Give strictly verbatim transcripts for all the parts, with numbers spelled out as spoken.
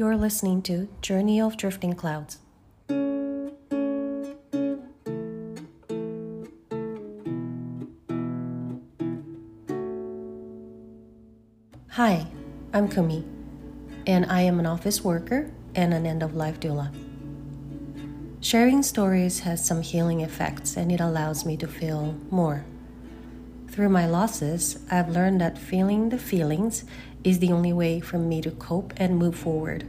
You're listening to Journey of Drifting Clouds. Hi, I'm Kumi, and I am an office worker and an end-of-life doula. Sharing stories has some healing effects, and it allows me to feel more. Through my losses, I've learned that feeling the feelings is the only way for me to cope and move forward.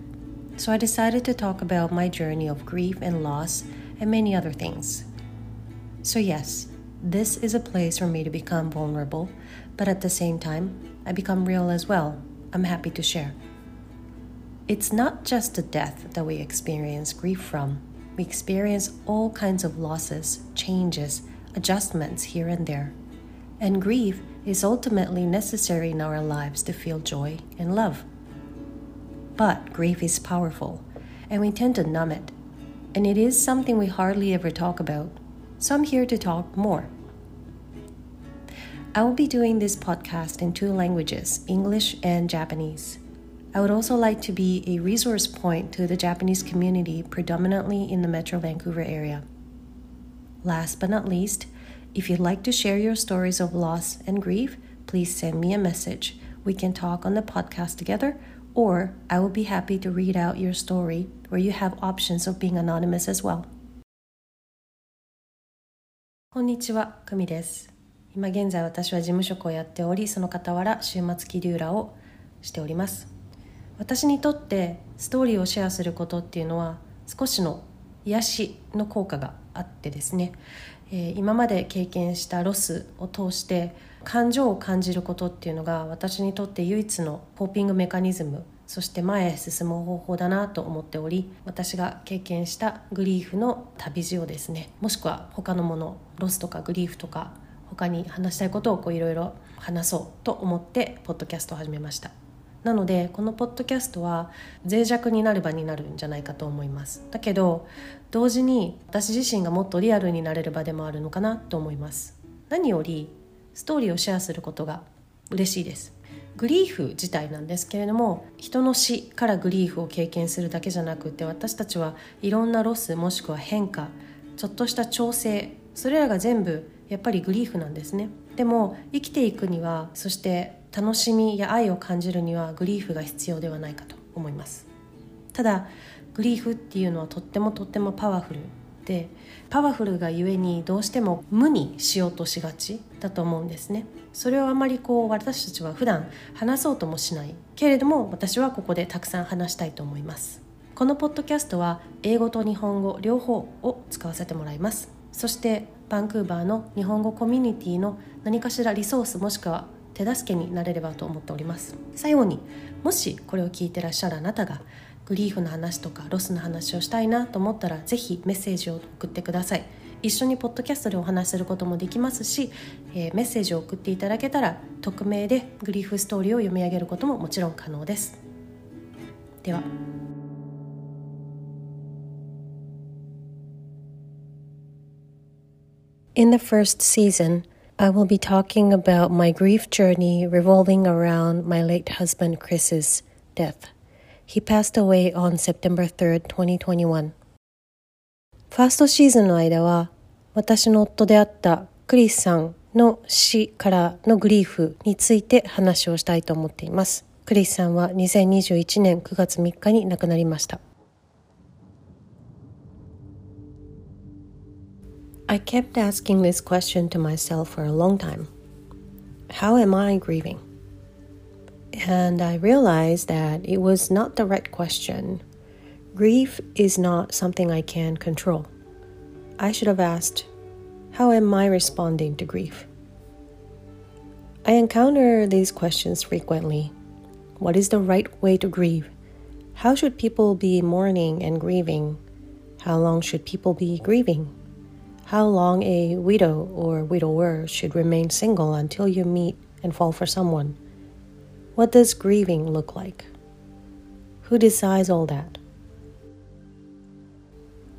So I decided to talk about my journey of grief and loss and many other things. So yes, this is a place for me to become vulnerable, but at the same time, I become real as well. I'm happy to share. It's not just the death that we experience grief from. We experience all kinds of losses, changes, adjustments here and there. And grief is ultimately necessary in our lives to feel joy and love. But grief is powerful, and we tend to numb it. And it is something we hardly ever talk about. So I'm here to talk more. I will be doing this podcast in two languages, English and Japanese. I would also like to be a resource point to the Japanese community, predominantly in the Metro Vancouver area. Last but not least, if you'd like to share your stories of loss and grief, please send me a message. We can talk on the podcast together, or I will be happy to read out your story, where you have options of being anonymous as well. Konnichiwa, Kumi desu. 今現在私は事務職をやっており、その傍ら週末期デューラをしております。私にとってストーリーをシェアすることっていうのは少しの癒しの効果があってですね、えー、今まで経験したロスを通して感情を感じることっていうのが私にとって唯一のコーピングメカニズム、そして前へ進む方法だなと思っており、私が経験したグリーフの旅路をですね、もしくは他のもの、ロスとかグリーフとか他に話したいことをいろいろ話そうと思ってポッドキャストを始めました。なのでこのポッドキャストは脆弱になればになるんじゃないかと思います。だけど同時に私自身がもっとリアルになれる場でもあるのかなと思います。何よりストーリーをシェアすることが嬉しいです。グリーフ自体なんですけれども、人の死からグリーフを経験するだけじゃなくて、私たちはいろんなロスもしくは変化、ちょっとした調整、それらが全部やっぱりグリーフなんですね。でも生きていくには、そして楽しみや愛を感じるにはグリーフが必要ではないかと思います。ただグリーフっていうのはとってもとってもパワフルで、パワフルがゆえにどうしても無にしようとしがちだと思うんですね。それをあまりこう私たちは普段話そうともしないけれども、私はここでたくさん話したいと思います。このポッドキャストは英語と日本語両方を使わせてもらいます。そしてバンクーバーの日本語コミュニティの何かしらリソースもしくは手助けになれればと思っております。最後に、もしこれを聞いてらっしゃるあなたがグリーフの話とかロスの話をしたいなと思ったら、ぜひメッセージを送ってください。一緒にポッドキャストでお話しすることもできますし、えー、メッセージを送っていただけたら匿名でグリーフストーリーを読み上げることももちろん可能です。ではIn the first season, I will be talking about my grief journey revolving around my late husband Chris's death. He passed away on September third, twenty twenty-one. ファーストシーズンの間は、私の夫であったクリスさんの死からのグリーフについて話をしたいと思っています。クリスさんはにせんにじゅういちねんくがつみっかに亡くなりました。I kept asking this question to myself for a long time. How am I grieving? And I realized that it was not the right question. Grief is not something I can control. I should have asked, how am I responding to grief? I encounter these questions frequently. What is the right way to grieve? How should people be mourning and grieving? How long should people be grieving?How long a widow or widower should remain single until you meet and fall for someone? What does grieving look like? Who decides all that?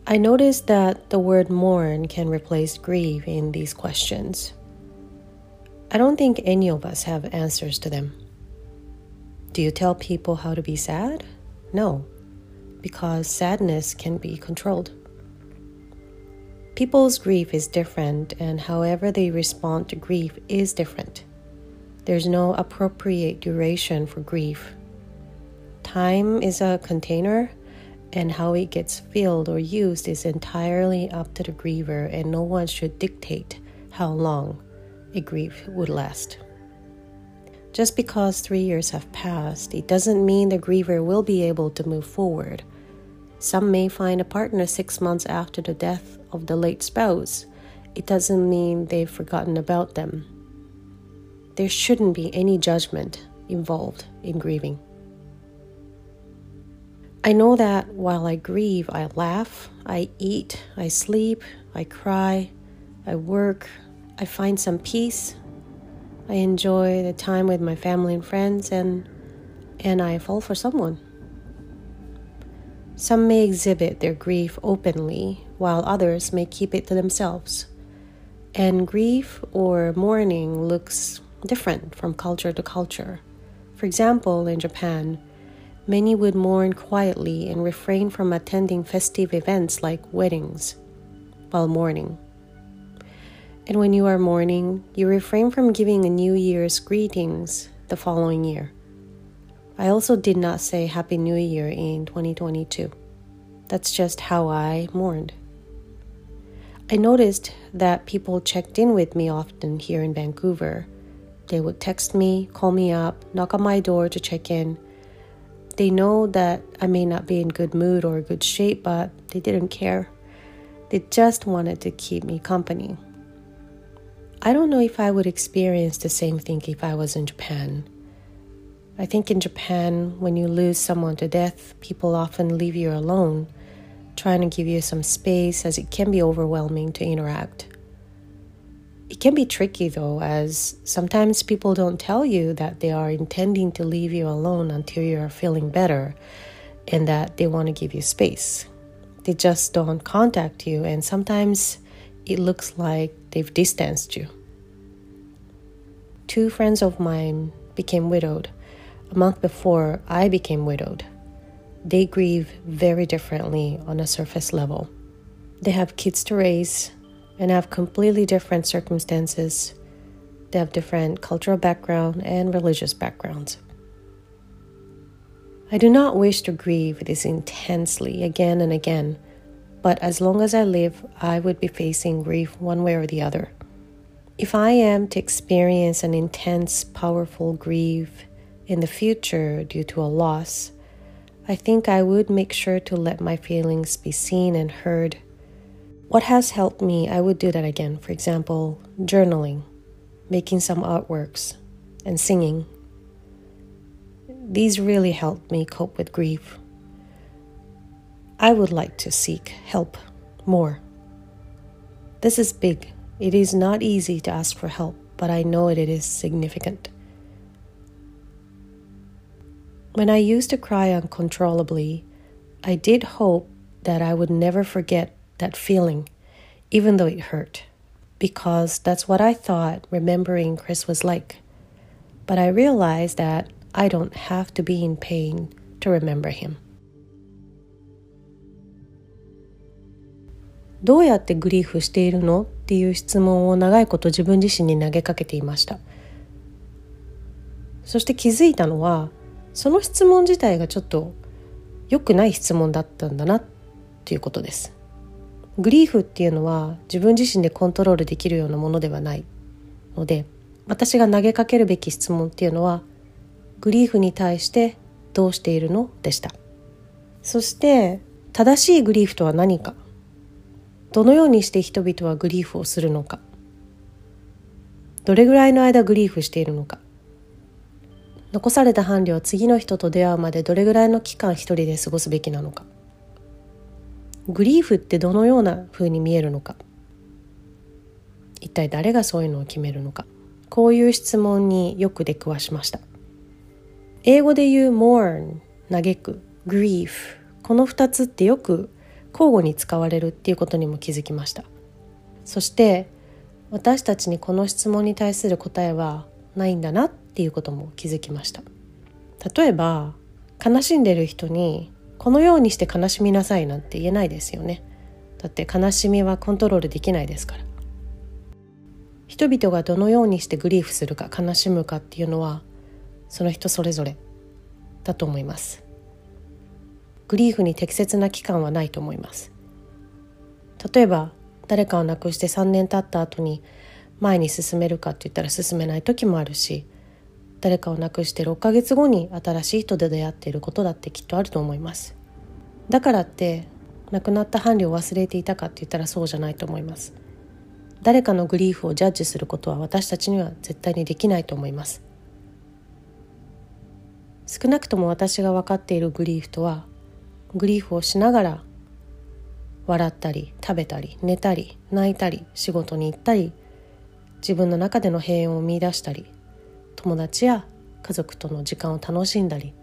I noticed that the word mourn can replace grieve in these questions. I don't think any of us have answers to them. Do you tell people how to be sad? No, because sadness can be controlled. People's grief is different, and however they respond to grief is different. There's no appropriate duration for grief. Time is a container, and how it gets filled or used is entirely up to the griever, and no one should dictate how long a grief would last. Just because three years have passed, it doesn't mean the griever will be able to move forward. Some may find a partner six months after the death of the late spouse. It doesn't mean they've forgotten about them. There shouldn't be any judgment involved in grieving. I know that while I grieve, I laugh, I eat, I sleep, I cry, I work, I find some peace. I enjoy the time with my family and friends, and and I fall for someone. Some may exhibit their grief openly, while others may keep it to themselves. And grief or mourning looks different from culture to culture. For example, in Japan, many would mourn quietly and refrain from attending festive events like weddings while mourning. And when you are mourning, you refrain from giving a New Year's greetings the following year. I also did not say Happy New Year in twenty twenty-two. That's just how I mourned. I noticed that people checked in with me often here in Vancouver. They would text me, call me up, knock on my door to check in. They know that I may not be in good mood or good shape, but they didn't care. They just wanted to keep me company. I don't know if I would experience the same thing if I was in Japan. I think in Japan, when you lose someone to death, people often leave you alone, trying to give you some space, as it can be overwhelming to interact. It can be tricky though, as sometimes people don't tell you that they are intending to leave you alone until you are feeling better and that they want to give you space. They just don't contact you, and sometimes it looks like they've distanced you. Two friends of mine became widowed a month before I became widowed. They grieve very differently on a surface level. They have kids to raise and have completely different circumstances. They have different cultural background and religious backgrounds. I do not wish to grieve this intensely again and again, but as long as I live, I would be facing grief one way or the other. If I am to experience an intense, powerful grief in the future due to a loss, I think I would make sure to let my feelings be seen and heard. What has helped me, I would do that again. For example, journaling, making some artworks, and singing. These really helped me cope with grief. I would like to seek help more. This is big. It is not easy to ask for help, but I know it is significant. When I used to cry uncontrollably, I did hope that I would never forget that feeling, even though it hurt, because that's what I thought remembering Chris was like. But I realized that I don't have to be in pain to remember him. どうやってグリーフしているのっていう質問を長いこと自分自身に投げかけていました。そして気づいたのは、その質問自体がちょっと良くない質問だったんだなっていうことです。グリーフっていうのは自分自身でコントロールできるようなものではないので、私が投げかけるべき質問っていうのは、グリーフに対してどうしているのでした。そして正しいグリーフとは何か。どのようにして人々はグリーフをするのか、どれぐらいの間グリーフしているのか、残された伴侶は次の人と出会うまでどれぐらいの期間一人で過ごすべきなのか、グリーフってどのような風に見えるのか、一体誰がそういうのを決めるのか、こういう質問によく出くわしました。英語で言う mourn、嘆く、grief、この二つってよく交互に使われるっていうことにも気づきました。そして私たちにこの質問に対する答えはないんだなっていうことも気づきました。例えば悲しんでいる人にこのようにして悲しみなさいなんて言えないですよね。だって悲しみはコントロールできないですから。人々がどのようにしてグリーフするか悲しむかっていうのはその人それぞれだと思います。グリーフに適切な期間はないと思います。例えば誰かを亡くしてさんねん経った後に前に進めるかって言ったら進めない時もあるし、誰かを亡くしてろっかげつごに新しい人と出会っていることだってきっとあると思います。だからって亡くなった伴侶を忘れていたかって言ったらそうじゃないと思います。誰かのグリーフをジャッジすることは私たちには絶対にできないと思います。少なくとも私が分かっているグリーフとは、グリーフをしながら笑ったり食べたり寝たり泣いたり仕事に行ったり自分の中での平穏を見出したり友達や家族との時間を楽しんだり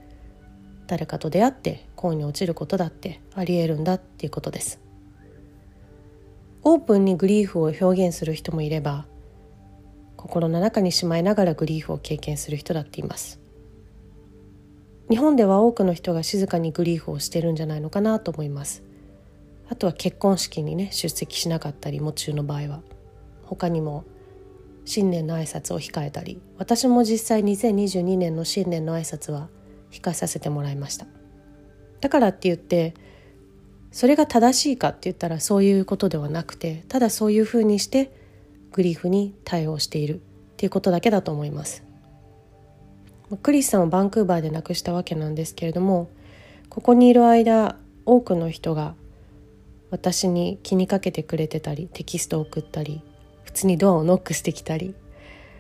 誰かと出会って恋に落ちることだってありえるんだっていうことです。オープンにグリーフを表現する人もいれば心の中にしまいながらグリーフを経験する人だっています。日本では多くの人が静かにグリーフをしてるんじゃないのかなと思います。あとは結婚式にね出席しなかったり喪中の場合は他にも新年の挨拶を控えたり私も実際にせんにじゅうにねんの新年の挨拶は控えさせてもらいました。だからって言ってそれが正しいかって言ったらそういうことではなくてただそういうふうにしてグリーフに対応しているっていうことだけだと思います。クリスさんをバンクーバーで亡くしたわけなんですけれどもここにいる間多くの人が私に気にかけてくれてたりテキストを送ったり普通にドアをノックしてきたり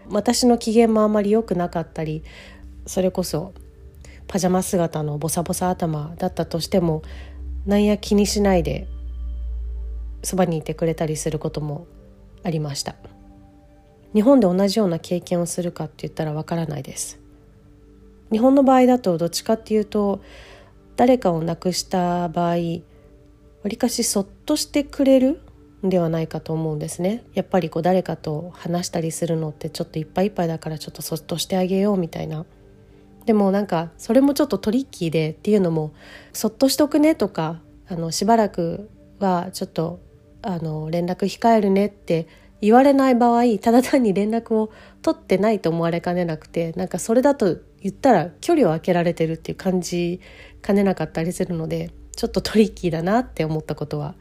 私の機嫌もあんまり良くなかったりそれこそパジャマ姿のボサボサ頭だったとしてもなんや気にしないでそばにいてくれたりすることもありました。日本で同じような経験をするかって言ったらわからないです。日本の場合だとどっちかっていうと誰かを亡くした場合わりかしそっとしてくれるんではないかと思うんですね。やっぱりこう誰かと話したりするのってちょっといっぱいいっぱいだからちょっとそっとしてあげようみたいな。でもなんかそれもちょっとトリッキーでっていうのもそっとしとくねとかあのしばらくはちょっとあの連絡控えるねって言われない場合ただ単に連絡を取ってないと思われかねなくてなんかそれだと言ったら距離を空けられてるっていう感じかねなかったりするのでちょっとトリッキーだなって思ったことは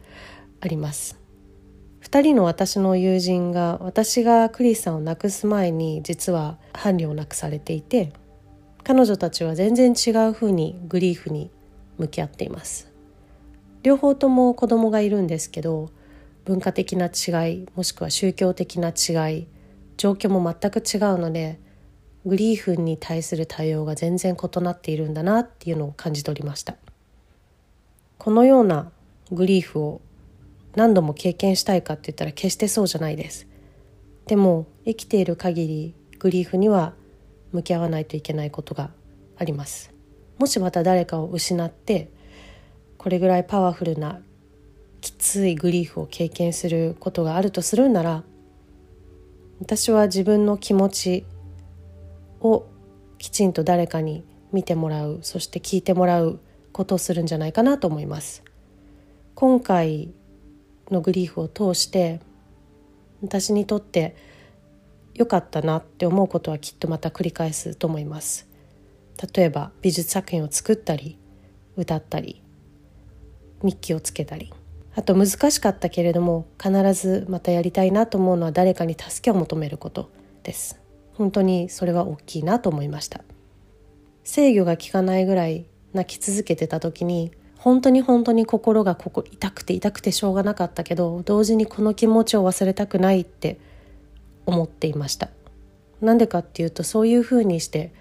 あります。ふたりの私の友人が私がクリスさんを亡くす前に実は伴侶を亡くされていて彼女たちは全然違うふうにグリーフに向き合っています。両方とも子供がいるんですけど文化的な違いもしくは宗教的な違い状況も全く違うのでグリーフに対する対応が全然異なっているんだなっていうのを感じ取りました。このようなグリーフを何度も経験したいかって言ったら決してそうじゃないです。でも生きている限りグリーフには向き合わないといけないことがあります。もしまた誰かを失ってこれぐらいパワフルなきついグリーフを経験することがあるとするなら私は自分の気持ちをきちんと誰かに見てもらうそして聞いてもらうことをするんじゃないかなと思います。今回のグリーフを通して私にとって良かったなって思うことはきっとまた繰り返すと思います。例えば美術作品を作ったり歌ったり日記をつけたりあと難しかったけれども必ずまたやりたいなと思うのは誰かに助けを求めることです。本当にそれは大きいなと思いました。制御が効かないぐらい泣き続けてた時に本当に本当に心がここ痛くて痛くてしょうがなかったけど同時にこの気持ちを忘れたくないって思っていました。なんでかっていうとそういう風にして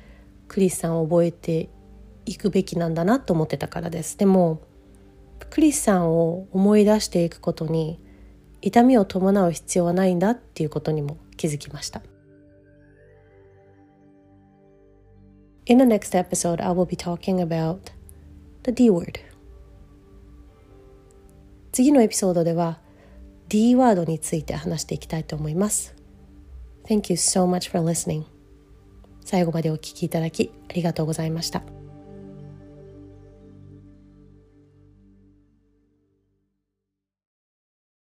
クリスさんを覚えていくべきなんだなと思ってたからです。でもクリスさんを思い出していくことに痛みを伴う必要はないんだっていうことにも気づきました。In the next episode, I will be talking about the D word. 次のエピソードでは D ワードについて話していきたいと思います。Thank you so much for listening. 最後までお聞きいただきありがとうございました。